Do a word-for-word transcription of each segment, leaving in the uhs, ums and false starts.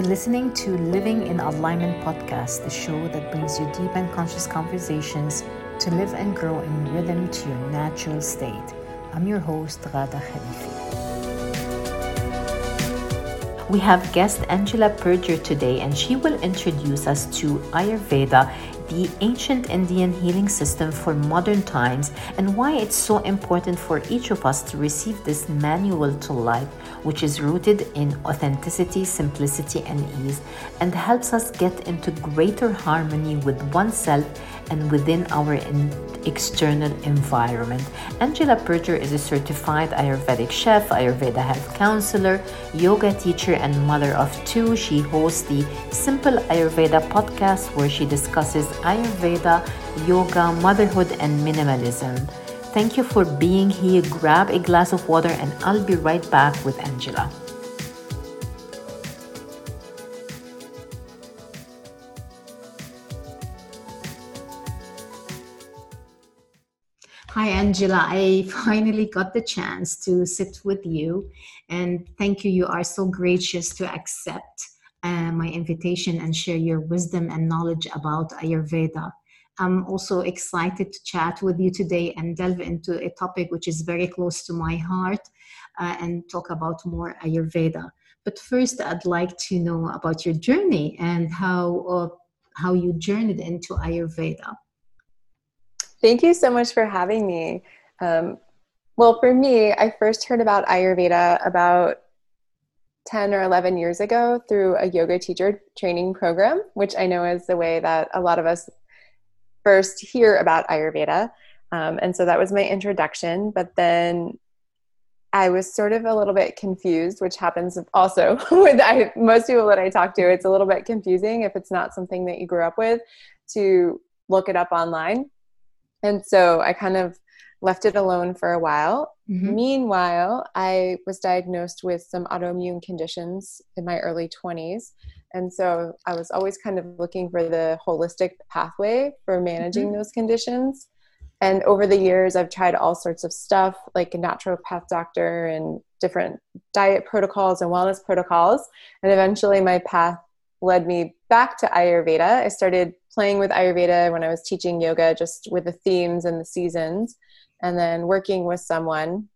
You're listening to Living in Alignment podcast, the show that brings you deep and conscious conversations to live and grow in rhythm to your natural state. I'm your host, Rada Khalifi. We have guest Angela Perger today, and she will introduce us to Ayurveda, the ancient Indian healing system for modern times, and why it's so important for each of us to receive this manual to life, which is rooted in authenticity, simplicity, and ease, and helps us get into greater harmony with oneself and within our in- external environment. Angela Perger is a certified Ayurvedic chef, Ayurveda health counselor, yoga teacher, and mother of two. She hosts the Simple Ayurveda podcast, where she discusses Ayurveda, yoga, motherhood, and minimalism. Thank you for being here. Grab a glass of water and I'll be right back with Angela. Hi, Angela. I finally got the chance to sit with you, and thank you. You are so gracious to accept uh, my invitation and share your wisdom and knowledge about Ayurveda. I'm also excited to chat with you today and delve into a topic which is very close to my heart uh, and talk about more Ayurveda. But first, I'd like to know about your journey and how uh, how you journeyed into Ayurveda. Thank you so much for having me. Um, well, for me, I first heard about Ayurveda about ten or eleven years ago through a yoga teacher training program, which I know is the way that a lot of us first hear about Ayurveda. Um, and so that was my introduction. But then I was sort of a little bit confused, which happens also with I, most people that I talk to. It's a little bit confusing if it's not something that you grew up with to look it up online. And so I kind of left it alone for a while. Mm-hmm. Meanwhile, I was diagnosed with some autoimmune conditions in my early twenties. And so I was always kind of looking for the holistic pathway for managing mm-hmm. those conditions. And over the years, I've tried all sorts of stuff, like a naturopath doctor and different diet protocols and wellness protocols. And eventually my path led me back to Ayurveda. I started playing with Ayurveda when I was teaching yoga, just with the themes and the seasons, and then working with someone.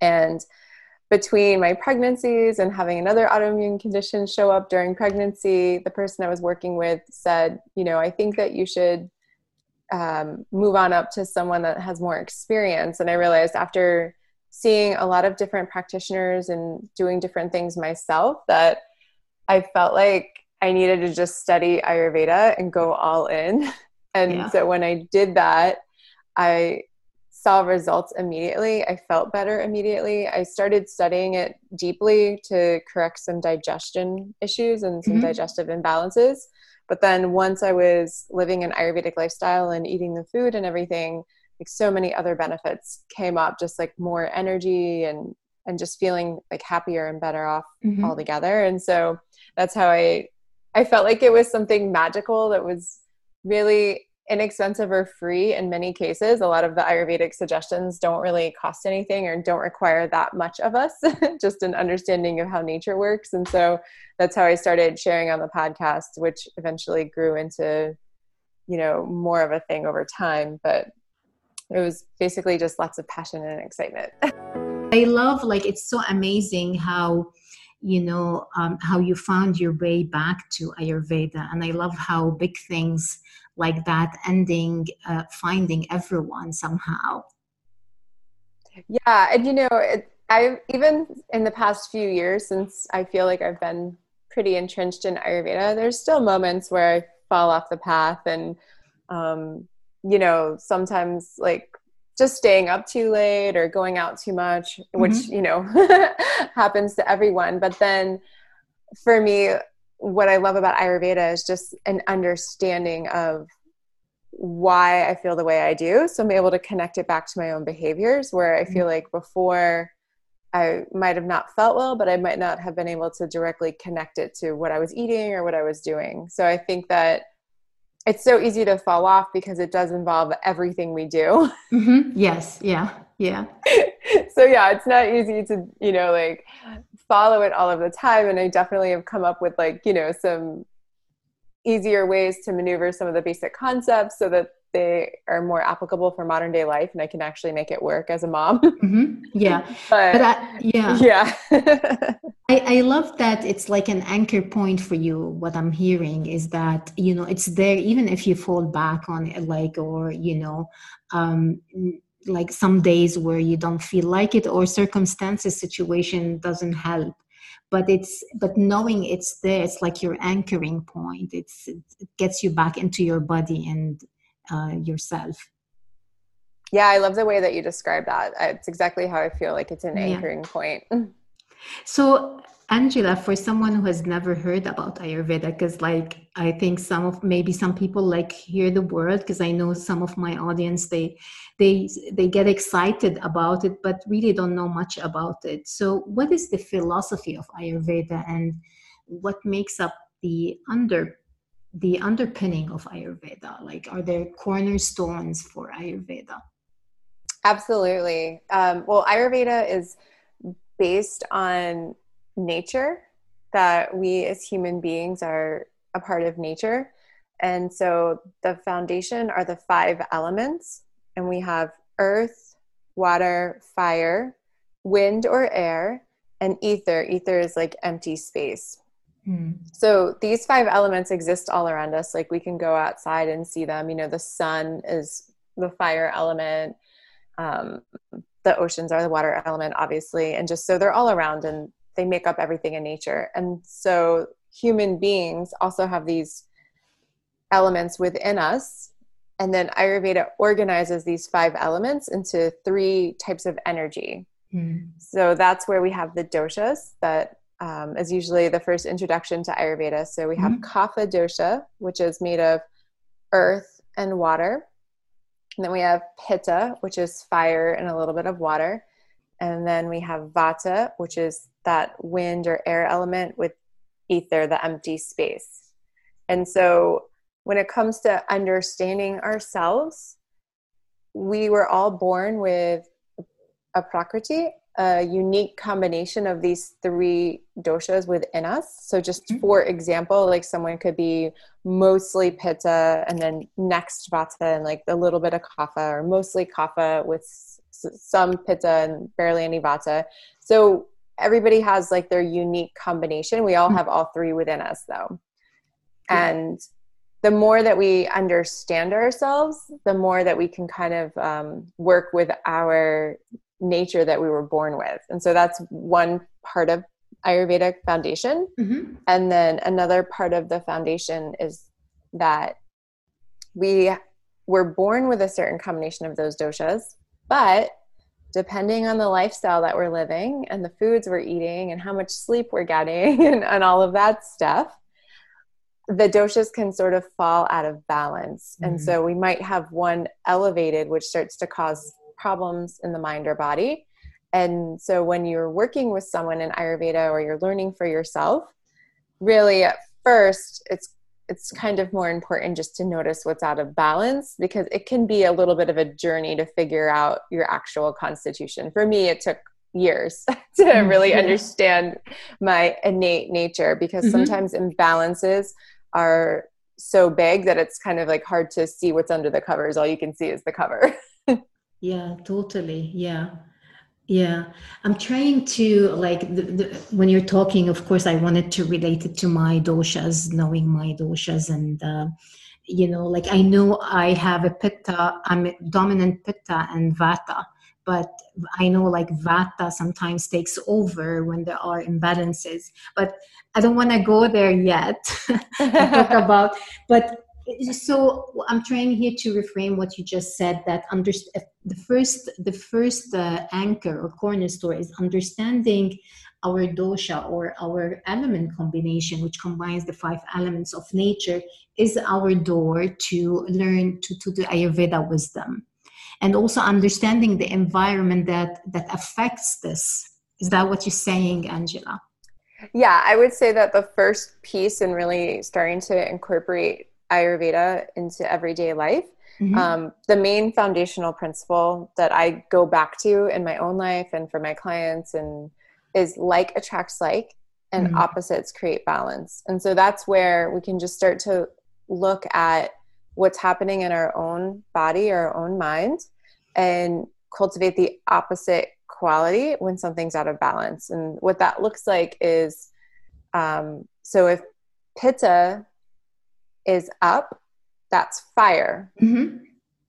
And between my pregnancies and having another autoimmune condition show up during pregnancy, the person I was working with said, you know, I think that you should um, move on up to someone that has more experience. And I realized after seeing a lot of different practitioners and doing different things myself that I felt like I needed to just study Ayurveda and go all in. And yeah. So when I did that, I saw results immediately. I felt better immediately. I started studying it deeply to correct some digestion issues and some mm-hmm. digestive imbalances. But then once I was living an Ayurvedic lifestyle and eating the food and everything, like so many other benefits came up, just like more energy and and just feeling like happier and better off mm-hmm. altogether. And so that's how I I felt like it was something magical that was really inexpensive or free in many cases. A lot of the Ayurvedic suggestions don't really cost anything or don't require that much of us, just an understanding of how nature works. And so that's how I started sharing on the podcast, which eventually grew into, you know, more of a thing over time. But it was basically just lots of passion and excitement. I love, like, it's so amazing how you know, um, how you found your way back to Ayurveda. And I love how big things like that ending, uh, finding everyone somehow. Yeah. And, you know, it, I've even in the past few years, since I feel like I've been pretty entrenched in Ayurveda, there's still moments where I fall off the path and, um, you know, sometimes like just staying up too late or going out too much, which, mm-hmm. you know, happens to everyone. But then for me, what I love about Ayurveda is just an understanding of why I feel the way I do. So I'm able to connect it back to my own behaviors where I feel mm-hmm. like before I might have not felt well, but I might not have been able to directly connect it to what I was eating or what I was doing. So I think that it's so easy to fall off because it does involve everything we do. Mm-hmm. Yes. Yeah. Yeah. So yeah, it's not easy to, you know, like follow it all of the time. And I definitely have come up with like, you know, some easier ways to maneuver some of the basic concepts so that they are more applicable for modern day life and I can actually make it work as a mom. Mm-hmm. Yeah. but, but I, yeah. Yeah. I, I love that. It's like an anchor point for you. What I'm hearing is that, you know, it's there, even if you fall back on it, like, or, you know, um, like some days where you don't feel like it or circumstances, situation doesn't help, but it's, but knowing it's there, it's like your anchoring point. It's, it gets you back into your body and uh, yourself. Yeah. I love the way that you describe that. It's exactly how I feel, like it's an anchoring yeah. point. So Angela, for someone who has never heard about Ayurveda, because like I think some of maybe some people like hear the word, because I know some of my audience, they they they get excited about it, but really don't know much about it. So what is the philosophy of Ayurveda and what makes up the under the underpinning of Ayurveda? Like, are there cornerstones for Ayurveda? Absolutely. Um, well, Ayurveda is based on nature, that we as human beings are a part of nature. And so the foundation are the five elements, and we have earth, water, fire, wind or air, and ether. Ether is like empty space. Mm. So these five elements exist all around us. Like we can go outside and see them. You know, the sun is the fire element. Um, the oceans are the water element, obviously. And just so they're all around, and they make up everything in nature. And so human beings also have these elements within us. And then Ayurveda organizes these five elements into three types of energy. Mm. So that's where we have the doshas. That um, is usually the first introduction to Ayurveda. So we have mm. Kapha dosha, which is made of earth and water. And then we have Pitta, which is fire and a little bit of water. And then we have Vata, which is that wind or air element with ether, the empty space. And so when it comes to understanding ourselves, we were all born with a prakriti, a unique combination of these three doshas within us. So just for example, like someone could be mostly Pitta and then next Vata and like a little bit of Kapha, or mostly Kapha with some Pitta and barely any Vata. So everybody has like their unique combination. We all have all three within us though. Yeah. And the more that we understand ourselves, the more that we can kind of um, work with our nature that we were born with. And so that's one part of Ayurvedic foundation. Mm-hmm. And then another part of the foundation is that we were born with a certain combination of those doshas, but depending on the lifestyle that we're living and the foods we're eating and how much sleep we're getting and, and all of that stuff, the doshas can sort of fall out of balance. Mm-hmm. And so we might have one elevated, which starts to cause problems in the mind or body. And so when you're working with someone in Ayurveda or you're learning for yourself, really at first it's it's kind of more important just to notice what's out of balance, because it can be a little bit of a journey to figure out your actual constitution. For me, it took years to really yeah. understand my innate nature, because mm-hmm. sometimes imbalances are so big that it's kind of like hard to see what's under the covers. All you can see is the cover. Yeah, totally. Yeah. Yeah. I'm trying to like, the, the, when you're talking, of course, I wanted to relate it to my doshas, knowing my doshas. And, uh, you know, like I know I have a Pitta, I'm a dominant Pitta and Vata, but I know like Vata sometimes takes over when there are imbalances, but I don't want to go there yet. talk about, but so I'm trying here to reframe what you just said, that under, the first the first uh, anchor or cornerstone is understanding our dosha or our element combination, which combines the five elements of nature, is our door to learn to, to the Ayurveda wisdom. And also understanding the environment that, that affects this. Is that what you're saying, Angela? Yeah, I would say that the first piece in really starting to incorporate Ayurveda into everyday life. Mm-hmm. Um, the main foundational principle that I go back to in my own life and for my clients and is like attracts like, and mm-hmm. opposites create balance. And so that's where we can just start to look at what's happening in our own body or our own mind and cultivate the opposite quality when something's out of balance. And what that looks like is, um, so if Pitta is up, that's fire. Mm-hmm.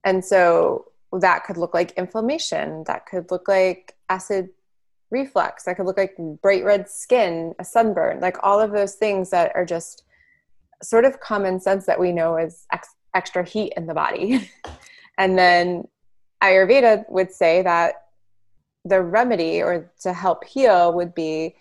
And so that could look like inflammation. That could look like acid reflux. That could look like bright red skin, a sunburn, like all of those things that are just sort of common sense that we know is ex- extra heat in the body. And then Ayurveda would say that the remedy or to help heal would be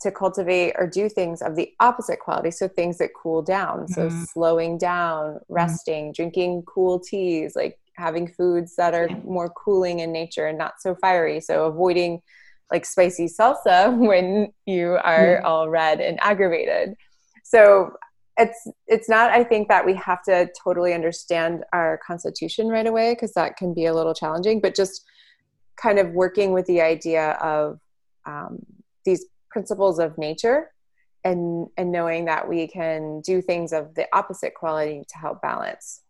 to cultivate or do things of the opposite quality. So things that cool down. So mm-hmm. slowing down, resting, mm-hmm. drinking cool teas, like having foods that are more cooling in nature and not so fiery. So avoiding like spicy salsa when you are mm-hmm. all red and aggravated. So it's, it's not, I think that we have to totally understand our constitution right away, 'cause that can be a little challenging, but just kind of working with the idea of um, these principles of nature and, and knowing that we can do things of the opposite quality to help balance.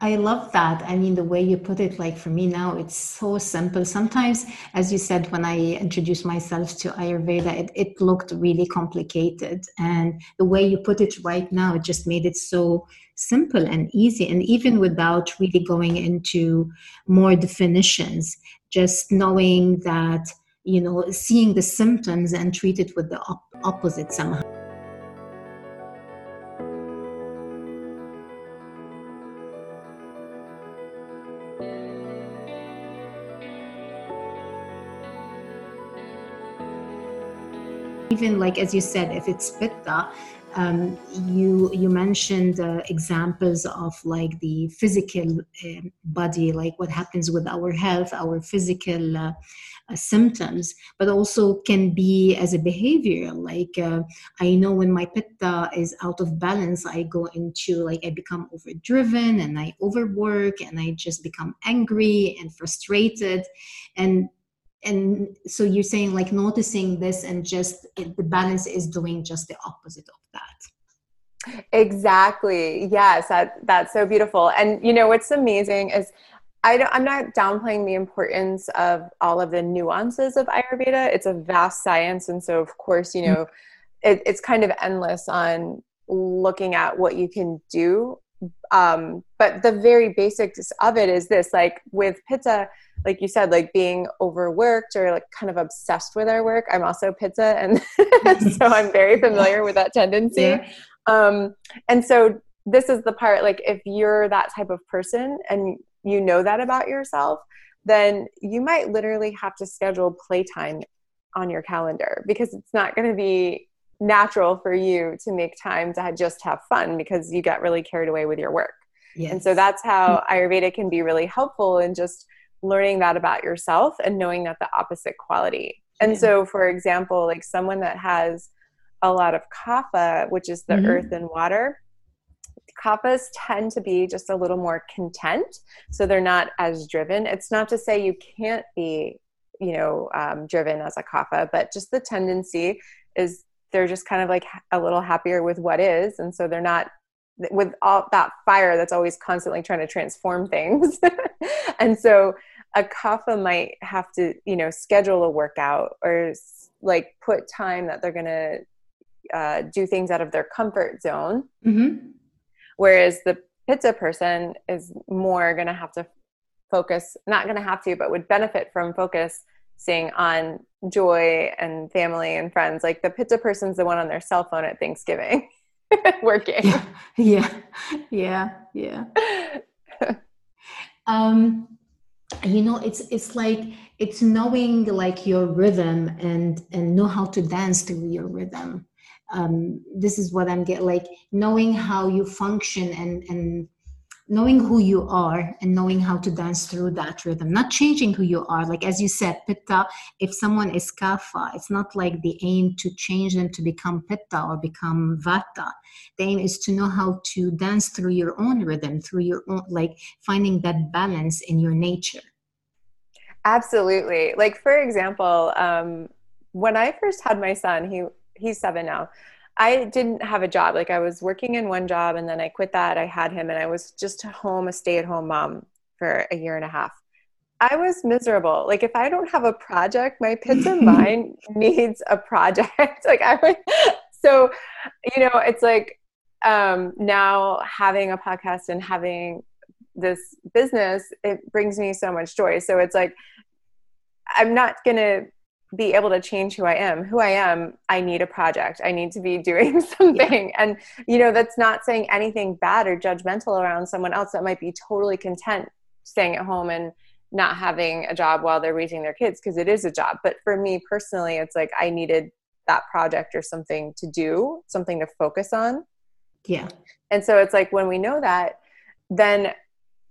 I love that. I mean, the way you put it, like for me now, it's so simple. Sometimes, as you said, when I introduced myself to Ayurveda, it, it looked really complicated. And the way you put it right now, it just made it so simple and easy. And even without really going into more definitions, just knowing that, you know, seeing the symptoms and treat it with the op- opposite somehow. Even like, as you said, if it's Pitta, um, you you mentioned uh, examples of like the physical uh, body, like what happens with our health, our physical uh, uh, symptoms, but also can be as a behavior. Like uh, I know when my Pitta is out of balance, I go into like I become overdriven and I overwork and I just become angry and frustrated. And And so you're saying like noticing this and just it, the balance is doing just the opposite of that. Exactly. Yes. That, that's so beautiful. And you know, what's amazing is I don't, I'm not downplaying the importance of all of the nuances of Ayurveda. It's a vast science. And so of course, you know, it, it's kind of endless on looking at what you can do. Um, but the very basics of it is this, like with Pitta, like you said, like being overworked or like kind of obsessed with our work. I'm also Pitta, and so I'm very familiar with that tendency. Yeah. Um, and so this is the part, like if you're that type of person and you know that about yourself, then you might literally have to schedule playtime on your calendar, because it's not going to be natural for you to make time to just have fun because you got really carried away with your work. Yes. And so that's how Ayurveda can be really helpful in just learning that about yourself and knowing that the opposite quality. And yeah. So for example, like someone that has a lot of Kapha, which is the mm-hmm. earth and water, Kaphas tend to be just a little more content. So they're not as driven. It's not to say you can't be, you know, um, driven as a Kapha, but just the tendency is they're just kind of like a little happier with what is. And so they're not with all that fire that's always constantly trying to transform things. And so a Kapha might have to, you know, schedule a workout or like put time that they're going to uh, do things out of their comfort zone. Mm-hmm. Whereas the Pitta person is more going to have to focus, not going to have to, but would benefit from focusing on joy and family and friends. Like the Pitta person's the one on their cell phone at Thanksgiving working. Yeah. Yeah. Yeah. yeah. um, you know, it's, it's like, it's knowing like your rhythm and, and know how to dance to your rhythm. Um, this is what I'm getting, like knowing how you function and, and knowing who you are and knowing how to dance through that rhythm, not changing who you are. Like, as you said, Pitta, if someone is Kapha, it's not like the aim to change them to become Pitta or become Vata. The aim is to know how to dance through your own rhythm, through your own, like finding that balance in your nature. Absolutely. Like, for example, um, when I first had my son, he he's seven now, I didn't have a job. Like I was working in one job and then I quit that. I had him and I was just at home, a stay-at-home mom for a year and a half. I was miserable. Like if I don't have a project, my Pitta mind needs a project. Like I would, so, you know, it's like um, now having a podcast and having this business, it brings me so much joy. So it's like, I'm not going to be able to change who I am. Who I am, I need a project. I need to be doing something. Yeah. And, you know, that's not saying anything bad or judgmental around someone else that might be totally content staying at home and not having a job while they're raising their kids, because it is a job. But for me personally, it's like I needed that project or something to do, something to focus on. Yeah. And so it's like when we know that, then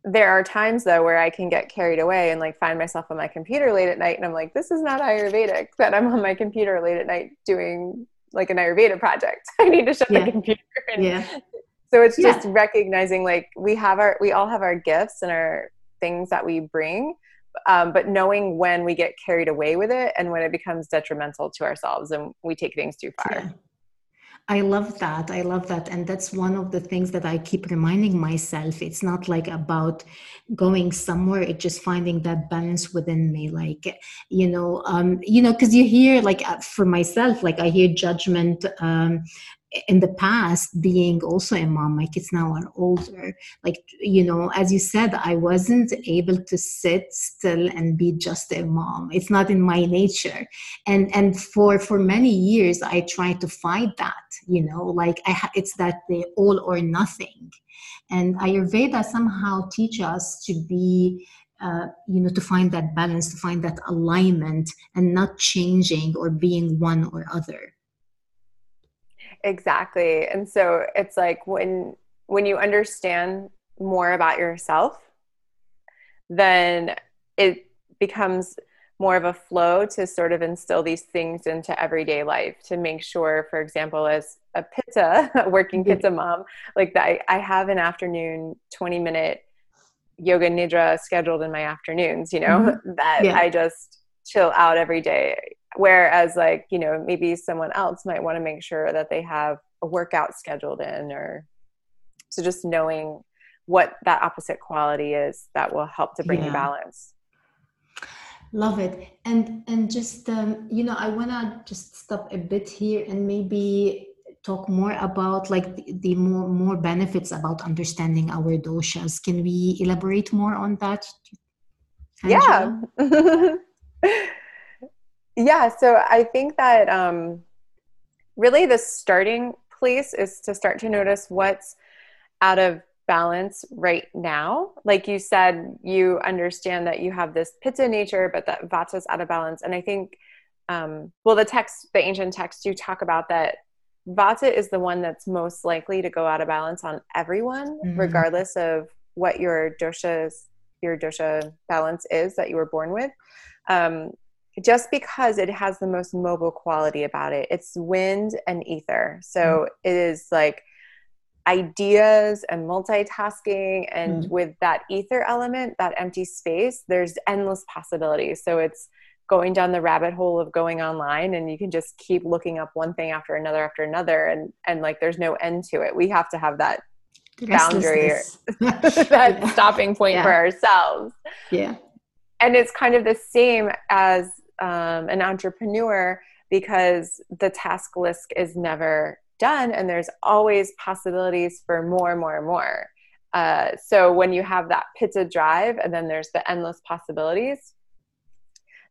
there are times though where I can get carried away and like find myself on my computer late at night and I'm like, this is not Ayurvedic that I'm on my computer late at night doing like an Ayurveda project. I need to shut yeah. the computer. And yeah. So it's just yeah. recognizing like we have our, we all have our gifts and our things that we bring, um, but knowing when we get carried away with it and when it becomes detrimental to ourselves and we take things too far. Yeah. I love that. I love that. And that's one of the things that I keep reminding myself. It's not like about going somewhere. It's just finding that balance within me. Like, you know, um, you know, cause you hear like for myself, like I hear judgment, um, in the past being also a mom, my kids now are older, like, you know, as you said, I wasn't able to sit still and be just a mom. It's not in my nature. And, and for, for many years, I tried to fight that, you know, like I ha- it's that the all or nothing. And Ayurveda somehow teach us to be, Uh, you know, to find that balance, to find that alignment and not changing or being one or other. Exactly. And so it's like when when you understand more about yourself, then it becomes more of a flow to sort of instill these things into everyday life to make sure, for example, as a Pitta, a working Pitta mom, like I, I have an afternoon twenty minute yoga nidra scheduled in my afternoons, you know, mm-hmm. that yeah. I just chill out every day. Whereas like, you know, maybe someone else might want to make sure that they have a workout scheduled in, or so just knowing what that opposite quality is that will help to bring yeah. you balance. Love it. And, and just, um, you know, I want to just stop a bit here and maybe talk more about like the, the more, more benefits about understanding our doshas. Can we elaborate more on that, Angela? Yeah. Yeah, so I think that um, really the starting place is to start to notice what's out of balance right now. Like you said, you understand that you have this Pitta nature, but that Vata is out of balance. And I think, um, well, the text, the ancient texts do talk about that Vata is the one that's most likely to go out of balance on everyone, mm-hmm. regardless of what your dosha's, your dosha balance is that you were born with. Um, just because it has the most mobile quality about it. It's wind and ether. So mm. it is like ideas and multitasking. And mm. with that ether element, that empty space, there's endless possibilities. So it's going down the rabbit hole of going online and you can just keep looking up one thing after another, after another. And, and like, there's no end to it. We have to have that boundary or that yeah. stopping point yeah. for ourselves. Yeah. And it's kind of the same as um, an entrepreneur, because the task list is never done and there's always possibilities for more and more and more. Uh, so when you have that Pitta drive and then there's the endless possibilities,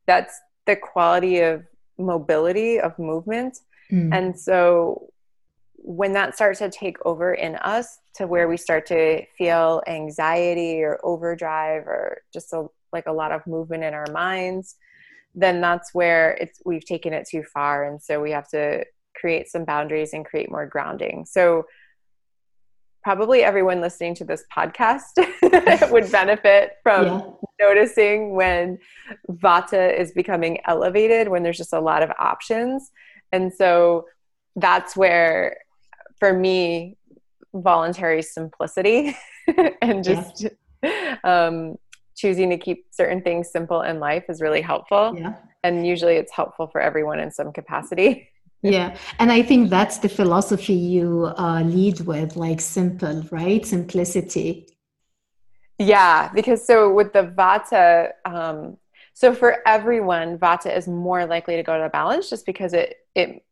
that's the quality of mobility, of movement. Mm. And so when that starts to take over in us to where we start to feel anxiety or overdrive or just a like a lot of movement in our minds, then that's where it's, we've taken it too far. And so we have to create some boundaries and create more grounding. So probably everyone listening to this podcast would benefit from yeah. noticing when Vata is becoming elevated, when there's just a lot of options. And so that's where, for me, voluntary simplicity and just, yeah. um, choosing to keep certain things simple in life is really helpful. Yeah. and usually it's helpful for everyone in some capacity. Yeah. And I think that's the philosophy you uh, lead with, like simple, right? Simplicity. Yeah. Because so with the Vata, um, so for everyone, Vata is more likely to go to balance just because it, it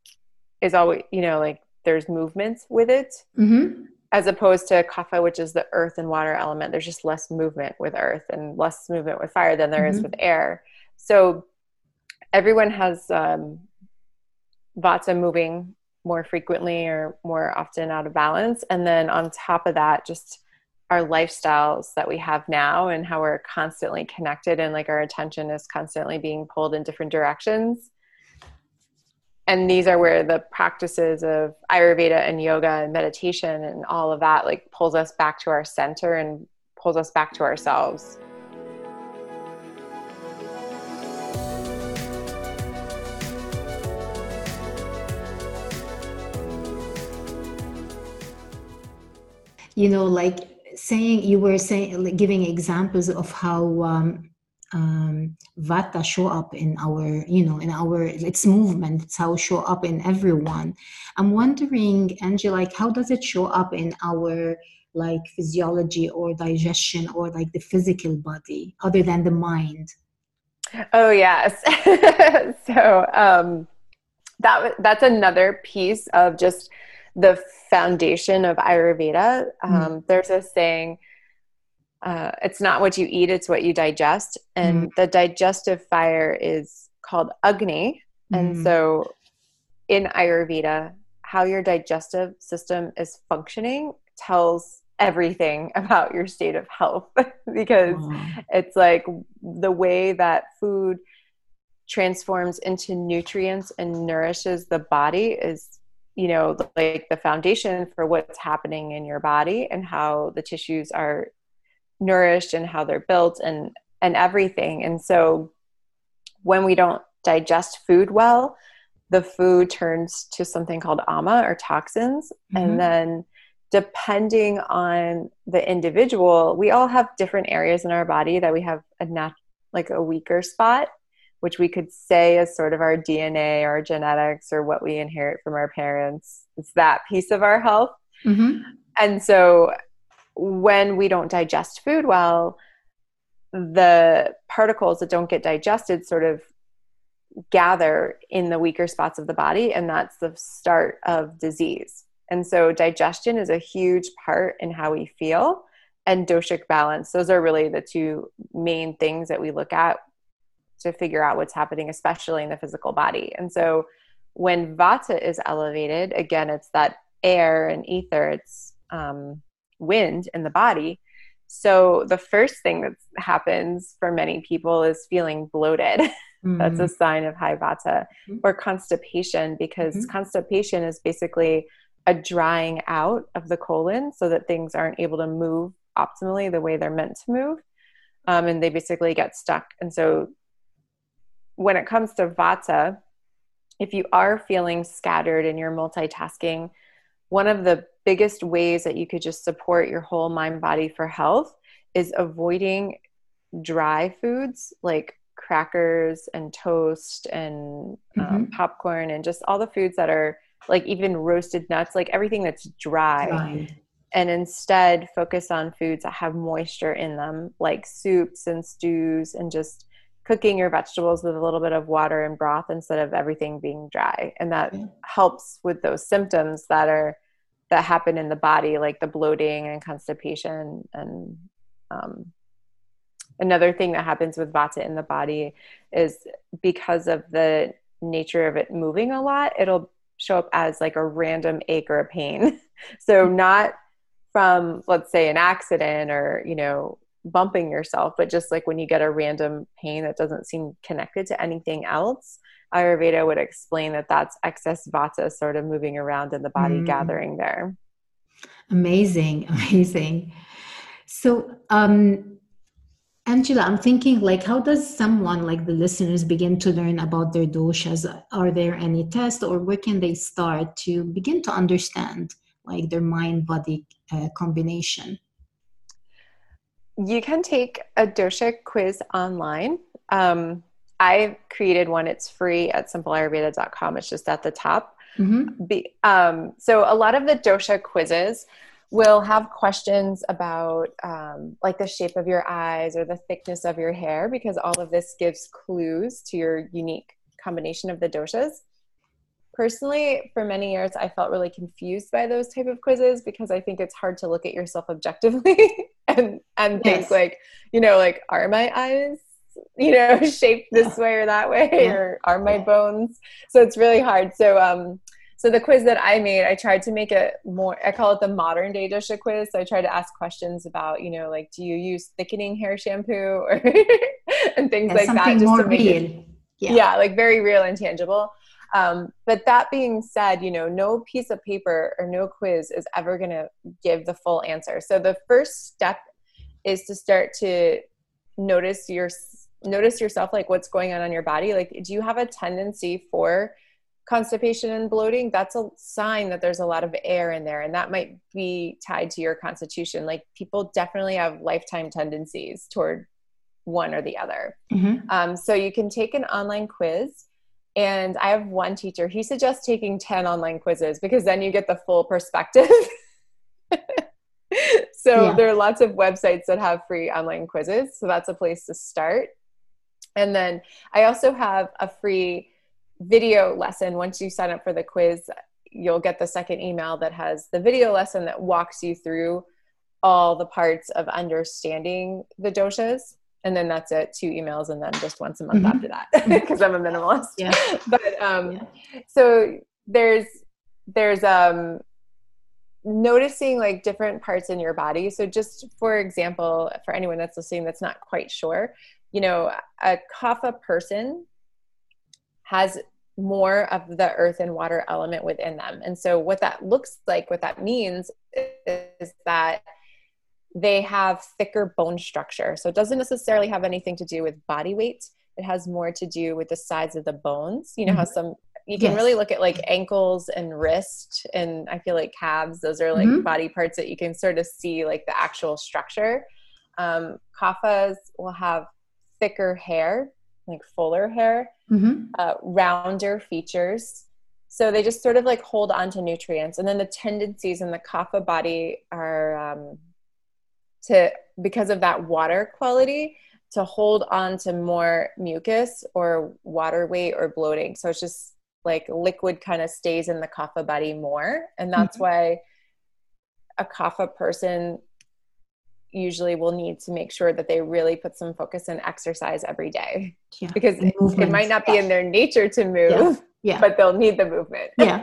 is always, you know, like there's movements with it, mm-hmm. as opposed to Kapha, which is the earth and water element. There's just less movement with earth and less movement with fire than there mm-hmm. is with air. So everyone has, um, Vata moving more frequently or more often out of balance. And then on top of that, just our lifestyles that we have now and how we're constantly connected and like our attention is constantly being pulled in different directions. And these are where the practices of Ayurveda and yoga and meditation and all of that like pulls us back to our center and pulls us back to ourselves. You know, like saying you were saying, like giving examples of how um, um, Vata show up in our, you know, in our, it's movement, it's how it show up in everyone. I'm wondering, Angela, like how does it show up in our like physiology or digestion or like the physical body other than the mind? Oh, yes. so um, that that's another piece of just the foundation of Ayurveda. Um, mm-hmm. There's a saying, uh, it's not what you eat, it's what you digest. And mm-hmm. the digestive fire is called Agni. Mm-hmm. And so in Ayurveda, how your digestive system is functioning tells everything about your state of health because mm-hmm. it's like the way that food transforms into nutrients and nourishes the body is, you know, like the foundation for what's happening in your body and how the tissues are nourished and how they're built and, and everything. And so when we don't digest food well, the food turns to something called ama or toxins. Mm-hmm. And then depending on the individual, we all have different areas in our body that we have a nat- like a weaker spot, which we could say is sort of our D N A or genetics or what we inherit from our parents. It's that piece of our health. Mm-hmm. And so when we don't digest food well, the particles that don't get digested sort of gather in the weaker spots of the body, and that's the start of disease. And so digestion is a huge part in how we feel, and doshic balance. Those are really the two main things that we look at to figure out what's happening, especially in the physical body. And so when Vata is elevated, again, it's that air and ether, it's um, wind in the body. So the first thing that happens for many people is feeling bloated. Mm-hmm. That's a sign of high Vata. Mm-hmm. Or constipation, because mm-hmm. constipation is basically a drying out of the colon so that things aren't able to move optimally the way they're meant to move. Um, and they basically get stuck. And so when it comes to Vata, if you are feeling scattered and you're multitasking, one of the biggest ways that you could just support your whole mind body for health is avoiding dry foods like crackers and toast and um, mm-hmm. popcorn and just all the foods that are like even roasted nuts, like everything that's dry. dry. And instead focus on foods that have moisture in them, like soups and stews, and just cooking your vegetables with a little bit of water and broth instead of everything being dry. And that yeah. helps with those symptoms that are, that happen in the body, like the bloating and constipation. And um, another thing that happens with Vata in the body is because of the nature of it moving a lot, it'll show up as like a random ache or a pain. So not from, let's say, an accident or, you know, bumping yourself, but just like when you get a random pain that doesn't seem connected to anything else. Ayurveda would explain that that's excess Vata sort of moving around in the body, mm. gathering there. Amazing. Amazing. So, um, Angela, I'm thinking like, how does someone like the listeners begin to learn about their doshas? Are there any tests, or where can they start to begin to understand like their mind body uh, combination? You can take a dosha quiz online. Um, I created one. It's free at simple ayurveda dot com. It's just at the top. Mm-hmm. Be, um, so a lot of the dosha quizzes will have questions about um, like the shape of your eyes or the thickness of your hair, because all of this gives clues to your unique combination of the doshas. Personally, for many years, I felt really confused by those type of quizzes, because I think it's hard to look at yourself objectively and, and yes. think like, you know, like, are my eyes, you know, shaped this way or that way, yeah. or are my bones? So it's really hard. So, um, so the quiz that I made, I tried to make it more, I call it the modern day dosha quiz. So I tried to ask questions about, you know, like, do you use thickening hair shampoo or and things yeah, like that? Just more to make real. It, yeah. yeah. Like very real and tangible. Um, but that being said, you know, no piece of paper or no quiz is ever going to give the full answer. So the first step is to start to notice your, notice yourself, like what's going on in your body. Like, do you have a tendency for constipation and bloating? That's a sign that there's a lot of air in there, and that might be tied to your constitution. Like, people definitely have lifetime tendencies toward one or the other. Mm-hmm. Um, so you can take an online quiz. And I have one teacher, he suggests taking ten online quizzes, because then you get the full perspective. So yeah. there are lots of websites that have free online quizzes. So that's a place to start. And then I also have a free video lesson. Once you sign up for the quiz, you'll get the second email that has the video lesson that walks you through all the parts of understanding the doshas. And then that's it, two emails, and then just once a month mm-hmm. after that, because I'm a minimalist. Yeah. But um, yeah. so there's there's um, noticing like different parts in your body. So just for example, for anyone that's listening that's not quite sure, you know, a Kapha person has more of the earth and water element within them. And so what that looks like, what that means is that they have thicker bone structure. So it doesn't necessarily have anything to do with body weight. It has more to do with the size of the bones. You know mm-hmm. how some, you can yes. really look at like ankles and wrist, and I feel like calves, those are like mm-hmm. body parts that you can sort of see like the actual structure. Um, Kaphas will have thicker hair, like fuller hair, mm-hmm. uh, rounder features. So they just sort of like hold on to nutrients. And then the tendencies in the Kapha body are, um, to, because of that water quality, to hold on to more mucus or water weight or bloating. So it's just like liquid kind of stays in the Kapha body more. And that's mm-hmm. why a Kapha person usually will need to make sure that they really put some focus and exercise every day, yeah. because it, it might not be in their nature to move. Yeah. Yeah. But they'll need the movement. yeah.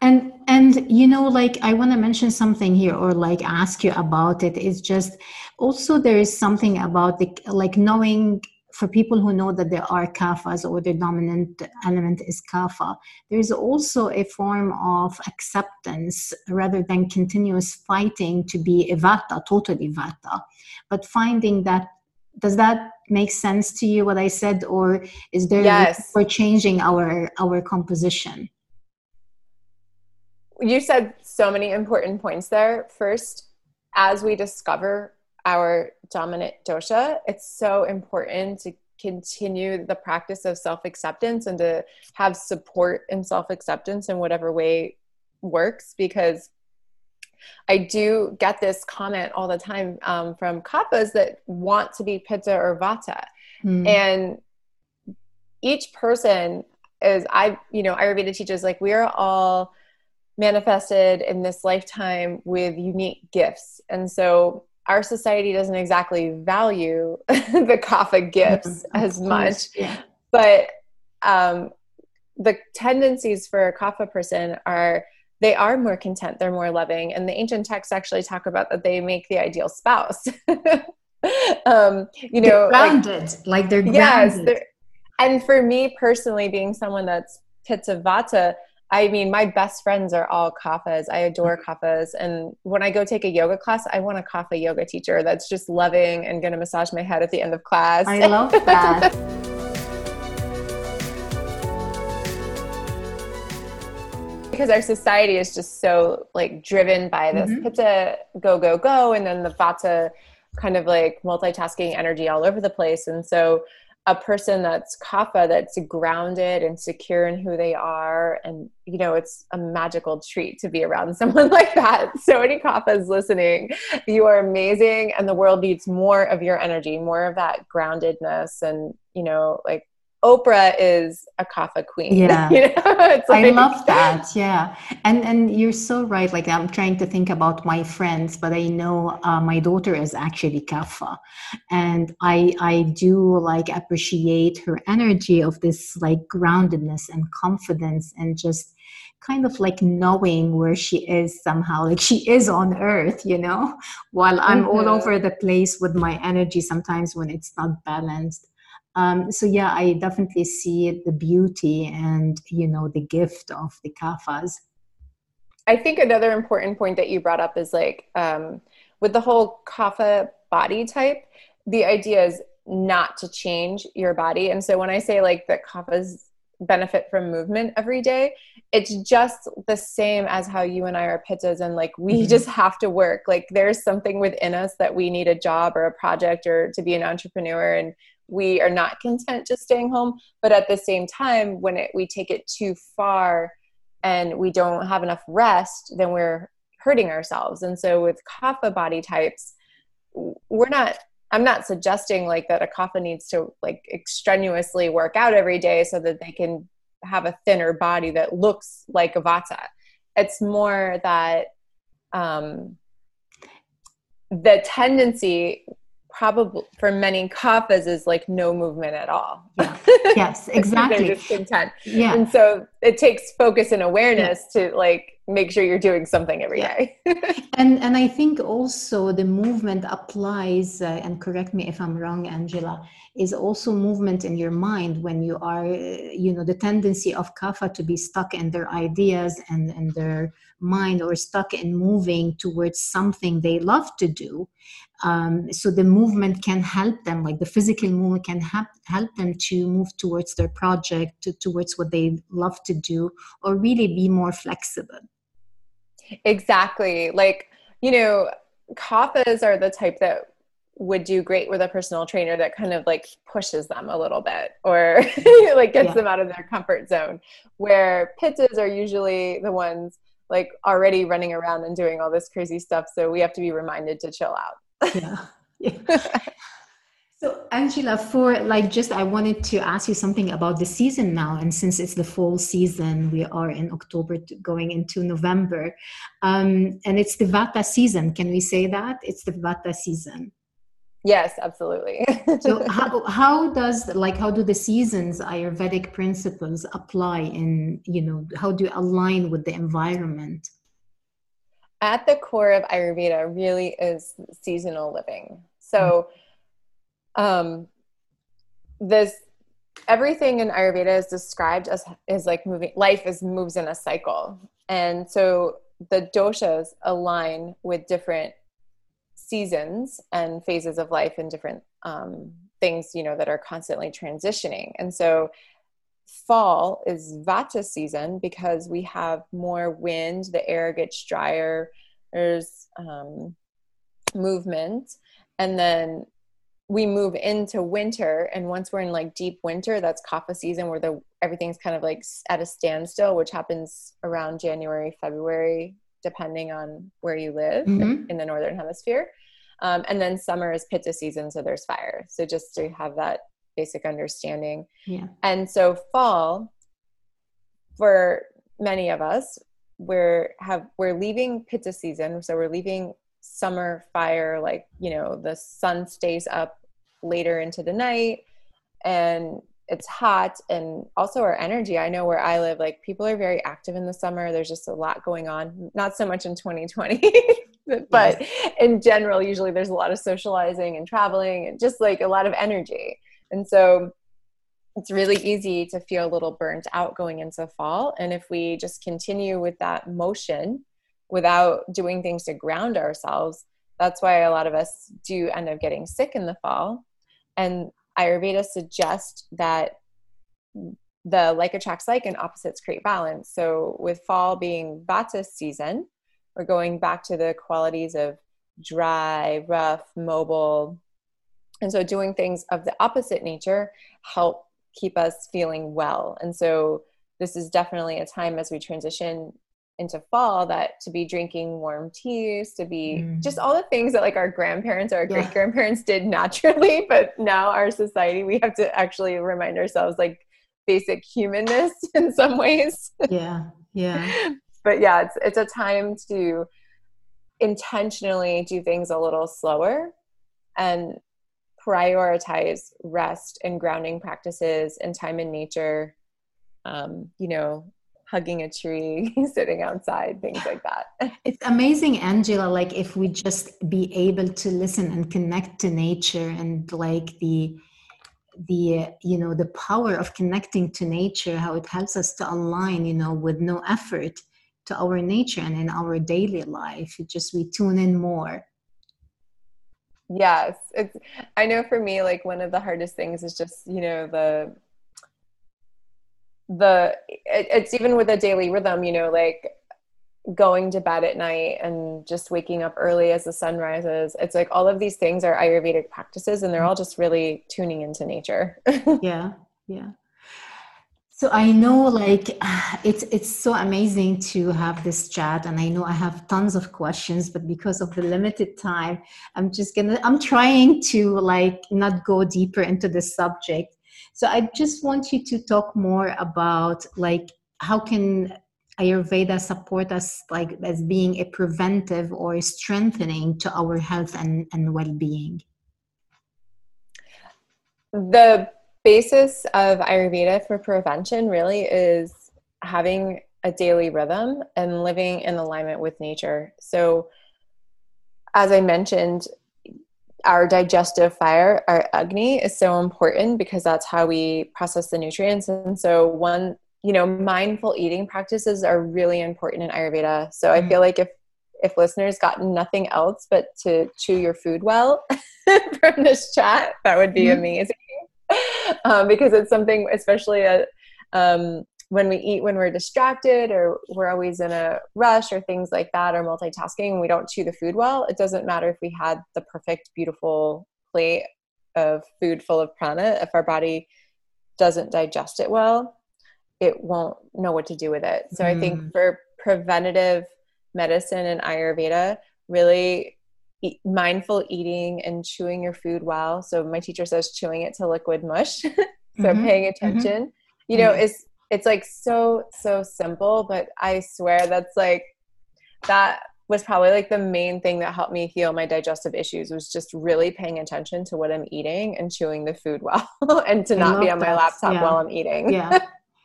And, and, you know, like I want to mention something here, or like ask you about it. It's just also, there is something about the, like knowing for people who know that there are Kaphas, or the dominant element is Kapha, there is also a form of acceptance rather than continuous fighting to be a Vata, totally Vata, but finding that. Does that make sense to you, what I said, or is there yes. for changing our our composition? You said so many important points there. First, as we discover our dominant dosha, it's so important to continue the practice of self-acceptance and to have support and self-acceptance in whatever way works, because I do get this comment all the time um, from Kaphas that want to be Pitta or Vata. Mm. And each person is, I, you know, Ayurveda teaches, like, we are all manifested in this lifetime with unique gifts. And so our society doesn't exactly value the Kapha gifts mm-hmm. as much, yeah. but um, the tendencies for a Kapha person are, they are more content, they're more loving. And the ancient texts actually talk about that they make the ideal spouse. um, you know, they're grounded, like, like they're grounded. Yes, they're, and for me personally, being someone that's Pitta Vata, I mean, my best friends are all Kaphas. I adore Kaphas. And when I go take a yoga class, I want a Kapha yoga teacher that's just loving and going to massage my head at the end of class. I love that. Because our society is just so like driven by this mm-hmm. Pitta go, go, go. And then the Vata kind of like multitasking energy all over the place. And so a person that's kapha, that's grounded and secure in who they are. And, you know, it's a magical treat to be around someone like that. So any kaphas listening, you are amazing. And the world needs more of your energy, more of that groundedness. And, you know, like Oprah is a kapha queen. Yeah. You know? It's like, I love that. Yeah. And, and you're so right. Like, I'm trying to think about my friends, but I know uh, my daughter is actually kapha, and I, I do like appreciate her energy of this like groundedness and confidence and just kind of like knowing where she is somehow, like she is on earth, you know, while I'm mm-hmm. all over the place with my energy sometimes when it's not balanced. Um, so yeah, I definitely see the beauty and, you know, the gift of the kaphas. I think another important point that you brought up is like, um, with the whole kapha body type, the idea is not to change your body. And so when I say like that kaphas benefit from movement every day, it's just the same as how you and I are pittas, and like we mm-hmm. just have to work. Like there's something within us that we need a job or a project or to be an entrepreneur, and we are not content just staying home. But at the same time, when it, we take it too far and we don't have enough rest, then we're hurting ourselves. And so with kapha body types, we're not, I'm not suggesting like that a kapha needs to like strenuously work out every day so that they can have a thinner body that looks like a vata. It's more that um, the tendency probably for many kaphas is like no movement at all. Yeah. Yes, exactly. They're just content. Yeah. And so it takes focus and awareness yeah. to like make sure you're doing something every yeah. day. and and I think also the movement applies, uh, and correct me if I'm wrong, Angela, is also movement in your mind when you are, you know, the tendency of kapha to be stuck in their ideas and, and their mind, or stuck in moving towards something they love to do. Um, so the movement can help them, like the physical movement can help, help them to move towards their project, to, towards what they love to do, or really be more flexible. Exactly. Like, you know, kaphas are the type that would do great with a personal trainer that kind of like pushes them a little bit, or like gets yeah. them out of their comfort zone, where pittas are usually the ones like already running around and doing all this crazy stuff. So we have to be reminded to chill out. yeah. yeah. So Angela, for like, just, I wanted to ask you something about the season now. And since it's the fall season, we are in October going into November. Um, and it's the Vata season. Can we say that? It's the Vata season. Yes, absolutely. So how, how does like, how do the seasons Ayurvedic principles apply in, you know, how do you align with the environment? At the core of Ayurveda really is seasonal living. So um, this, everything in Ayurveda is described as, is like moving, life is moves in a cycle. And so the doshas align with different seasons and phases of life and different um, things, you know, that are constantly transitioning. And so fall is Vata season because we have more wind, the air gets drier, there's um, movement. And then we move into winter. And once we're in like deep winter, that's Kapha season, where the everything's kind of like at a standstill, which happens around January, February, depending on where you live mm-hmm. in the Northern Hemisphere. Um, and then summer is Pitta season, so there's fire. So just to have that basic understanding. Yeah. And so fall, for many of us, we're have we're leaving Pitta season, so we're leaving summer fire, like, you know, the sun stays up later into the night, and it's hot, and also our energy. I know where I live, like people are very active in the summer. There's just a lot going on. Not so much in twenty twenty, but yes. in general, usually there's a lot of socializing and traveling and just like a lot of energy. And so it's really easy to feel a little burnt out going into fall. And if we just continue with that motion without doing things to ground ourselves, that's why a lot of us do end up getting sick in the fall. And Ayurveda suggests that the like attracts like and opposites create balance. So with fall being Vata season, we're going back to the qualities of dry, rough, mobile, And so doing things of the opposite nature help keep us feeling well. And so this is definitely a time as we transition into fall that to be drinking warm teas, to be mm. just all the things that like our grandparents or our yeah. great-grandparents did naturally, but now our society, we have to actually remind ourselves like basic humanness in some ways. Yeah. Yeah. But yeah, it's, it's a time to intentionally do things a little slower and prioritize rest and grounding practices and time in nature. Um, you know, hugging a tree, sitting outside, things like that. It's amazing, Angela, like if we just be able to listen and connect to nature and like the, the, you know, the power of connecting to nature, how it helps us to align, you know, with no effort to our nature and in our daily life. It just, we tune in more. Yes. It's, I know for me, like one of the hardest things is just, you know, the, the it, it's even with a daily rhythm, you know, like going to bed at night and just waking up early as the sun rises. It's like all of these things are Ayurvedic practices and they're all just really tuning into nature. Yeah. Yeah. So I know like it's, it's so amazing to have this chat, and I know I have tons of questions, but because of the limited time, I'm just gonna, I'm trying to like not go deeper into this subject. So I just want you to talk more about like how can Ayurveda support us like as being a preventive or strengthening to our health and, and well-being? The basis of Ayurveda for prevention really is having a daily rhythm and living in alignment with nature. So as I mentioned, our digestive fire, our Agni, is so important because that's how we process the nutrients. And so one, you know, mindful eating practices are really important in Ayurveda. So mm-hmm. I feel like if, if listeners got nothing else but to chew your food well from this chat, that would be mm-hmm. amazing. Um, because it's something, especially a, um, when we eat, when we're distracted or we're always in a rush or things like that, or multitasking, and we don't chew the food well, it doesn't matter if we had the perfect, beautiful plate of food full of prana. If our body doesn't digest it well, it won't know what to do with it. So mm. I think for preventative medicine and Ayurveda, really eat, mindful eating and chewing your food well. So my teacher says chewing it to liquid mush. So mm-hmm. paying attention, mm-hmm. you know, mm-hmm. is it's like so, so simple, but I swear that's like, that was probably like the main thing that helped me heal my digestive issues, was just really paying attention to what I'm eating and chewing the food well and to not be on that. my laptop yeah. while I'm eating. Yeah.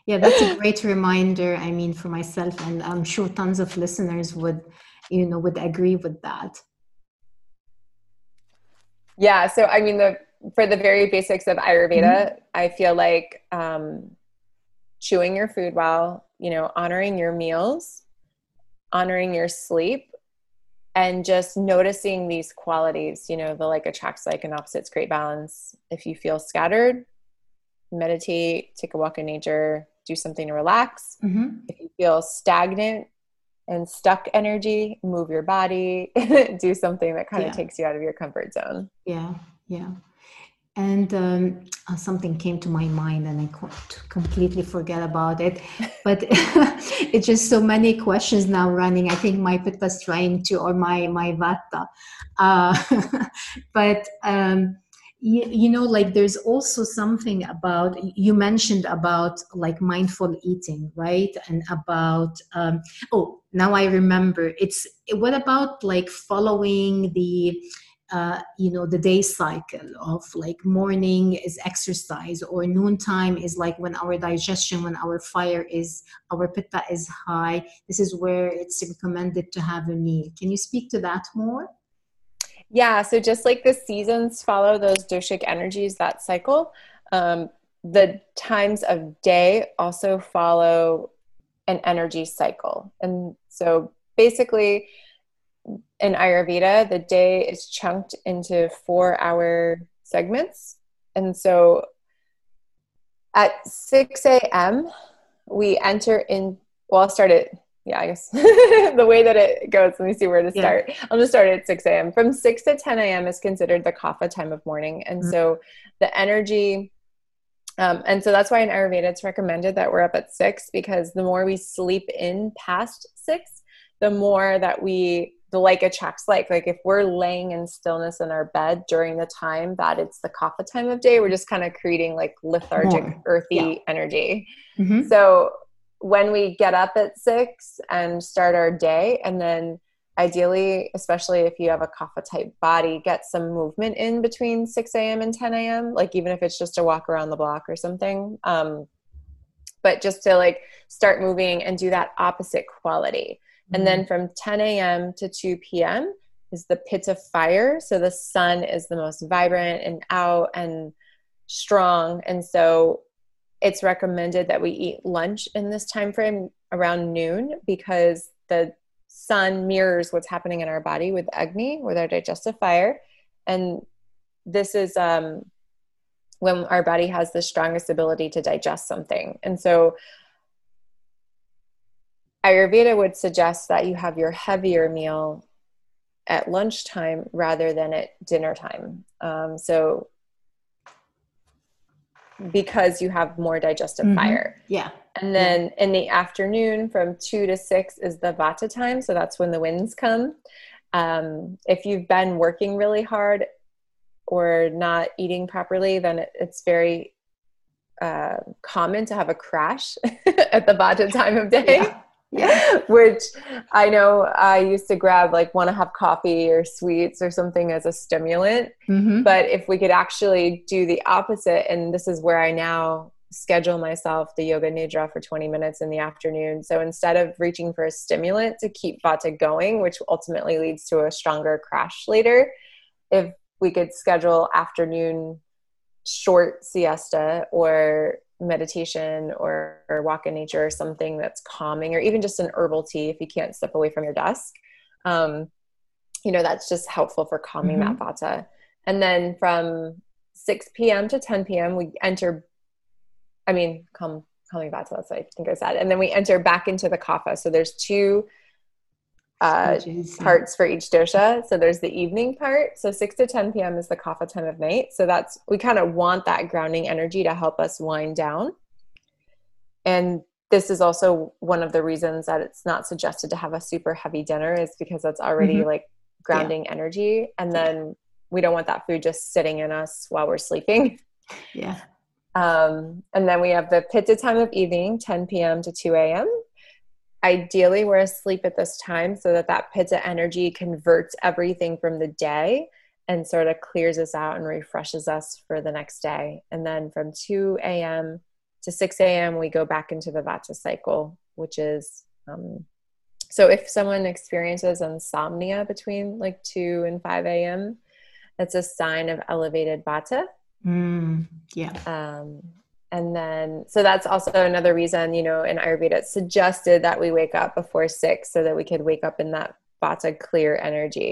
Yeah. That's a great reminder. I mean, for myself, and I'm sure tons of listeners would, you know, would agree with that. Yeah. So, I mean, the, for the very basics of Ayurveda, mm-hmm. I feel like, um, chewing your food well, you know, honoring your meals, honoring your sleep, and just noticing these qualities, you know, the like attracts like and opposites create balance. If you feel scattered, meditate, take a walk in nature, do something to relax. Mm-hmm. If you feel stagnant and stuck energy, move your body, do something that kind of yeah. takes you out of your comfort zone. Yeah. Yeah. And um, something came to my mind and I completely forget about it, but it's just so many questions now running. I think my Pitta was trying to, or my, my Vata. Uh, but, um, you, you know, like there's also something about, you mentioned about like mindful eating, right? And about, um, oh, now I remember it's, what about like following the, Uh, you know, the day cycle of like morning is exercise, or noontime is like when our digestion, when our fire is, our pitta is high. This is where it's recommended to have a meal. Can you speak to that more? Yeah. So just like the seasons follow those doshic energies, that cycle, um, the times of day also follow an energy cycle. And so basically, in Ayurveda, the day is chunked into four-hour segments. And so at six a.m., we enter in – well, I'll start at yeah, I guess the way that it goes, let me see where to start. Yeah. I'll just start at six a m From six to ten a m is considered the kapha time of morning. And mm-hmm. so the energy, um, and so that's why in Ayurveda, it's recommended that we're up at six, because the more we sleep in past six, the more that we, the like attracts like, like if we're laying in stillness in our bed during the time that it's the kapha time of day, we're just kind of creating like lethargic, more. earthy yeah. energy. Mm-hmm. So when we get up at six and start our day, and then ideally, especially if you have a kapha type body, get some movement in between six a m and ten a m, like even if it's just a walk around the block or something. Um, but just to like start moving and do that opposite quality. And then from ten a m to two p m is the pitta fire. So the sun is the most vibrant and out and strong. And so it's recommended that we eat lunch in this time frame around noon, because the sun mirrors what's happening in our body with Agni, with our digestive fire. And this is um, when our body has the strongest ability to digest something. And so Ayurveda would suggest that you have your heavier meal at lunchtime rather than at dinner time. Um, so because you have more digestive mm-hmm. fire. Yeah. And then yeah. in the afternoon from two to six is the Vata time. So that's when the winds come. Um, if you've been working really hard or not eating properly, then it, it's very uh, common to have a crash at the Vata time of day. Yeah. Yeah. Which I know I used to grab, like want to have coffee or sweets or something as a stimulant. Mm-hmm. But if we could actually do the opposite, and this is where I now schedule myself the yoga nidra for twenty minutes in the afternoon. So instead of reaching for a stimulant to keep Vata going, which ultimately leads to a stronger crash later, if we could schedule afternoon short siesta or meditation or, or walk in nature or something that's calming, or even just an herbal tea if you can't step away from your desk. Um, you know, that's just helpful for calming mm-hmm. that Vata. And then from six p m to ten p m, we enter, I mean, calm, calming Vata, that's what I think I said. And then we enter back into the Kapha. So there's two uh, parts for each dosha. So there's the evening part. So six to ten p m is the kapha time of night. So that's, we kind of want that grounding energy to help us wind down. And this is also one of the reasons that it's not suggested to have a super heavy dinner, is because that's already mm-hmm. like grounding yeah. energy. And then yeah. we don't want that food just sitting in us while we're sleeping. Yeah. Um, and then we have the pitta time of evening, ten p m to two a m Ideally, we're asleep at this time so that that pitta energy converts everything from the day and sort of clears us out and refreshes us for the next day. And then from two a m to six a m, we go back into the Vata cycle, which is um, – so if someone experiences insomnia between like two and five a m, that's a sign of elevated Vata. Mm, yeah. Um And then, so that's also another reason, you know, in Ayurveda, it's suggested that we wake up before six so that we could wake up in that Vata clear energy.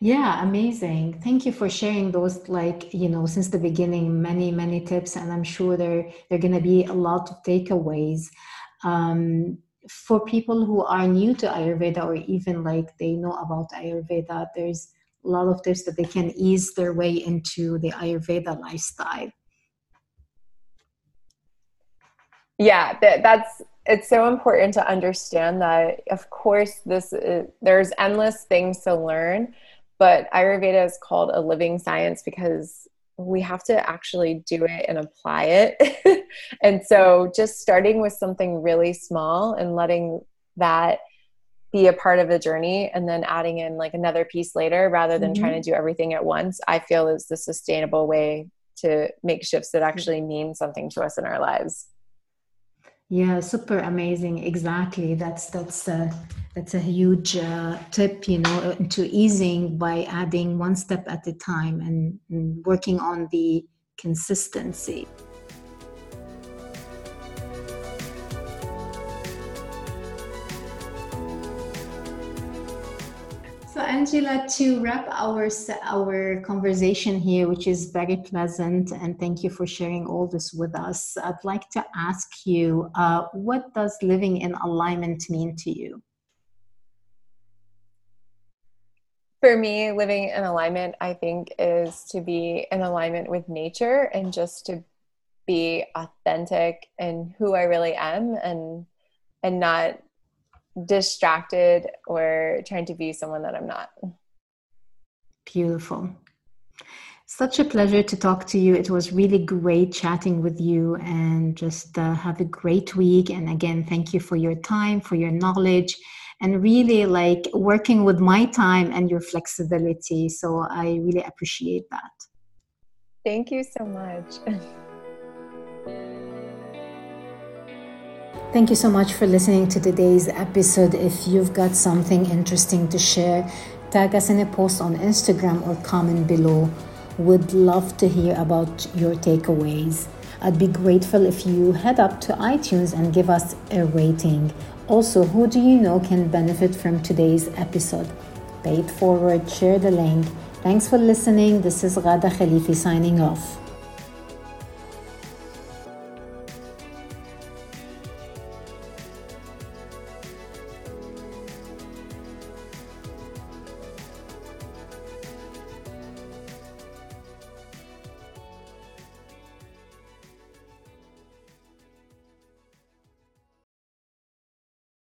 Yeah. Amazing. Thank you for sharing those, like, you know, since the beginning, many, many tips, and I'm sure there, there are going to be a lot of takeaways. Um, for people who are new to Ayurveda, or even like they know about Ayurveda, there's a lot of tips that they can ease their way into the Ayurveda lifestyle. Yeah, that, that's, it's so important to understand that, of course, this is, there's endless things to learn, but Ayurveda is called a living science because we have to actually do it and apply it. And so just starting with something really small and letting that be a part of the journey, and then adding in like another piece later rather than mm-hmm. trying to do everything at once, I feel is the sustainable way to make shifts that actually mean something to us in our lives. Yeah, super amazing. Exactly. That's that's a, that's a huge uh, tip, you know, to easing by adding one step at a time and, and working on the consistency. Angela, to wrap our our conversation here, which is very pleasant, and thank you for sharing all this with us, I'd like to ask you, uh, what does living in alignment mean to you? For me, living in alignment, I think, is to be in alignment with nature and just to be authentic in who I really am, and and not distracted or trying to be someone that I'm not. Beautiful. Such a pleasure to talk to you. It was really great chatting with you, and just uh, have a great week. And again, thank you for your time, for your knowledge, and really like working with my time and your flexibility. So I really appreciate that. Thank you so much. Thank you so much for listening to today's episode. If you've got something interesting to share, tag us in a post on Instagram or comment below. Would love to hear about your takeaways. I'd be grateful if you head up to iTunes and give us a rating. Also, who do you know can benefit from today's episode? Pay it forward, share the link. Thanks for listening. This is Rada Khalifi signing off.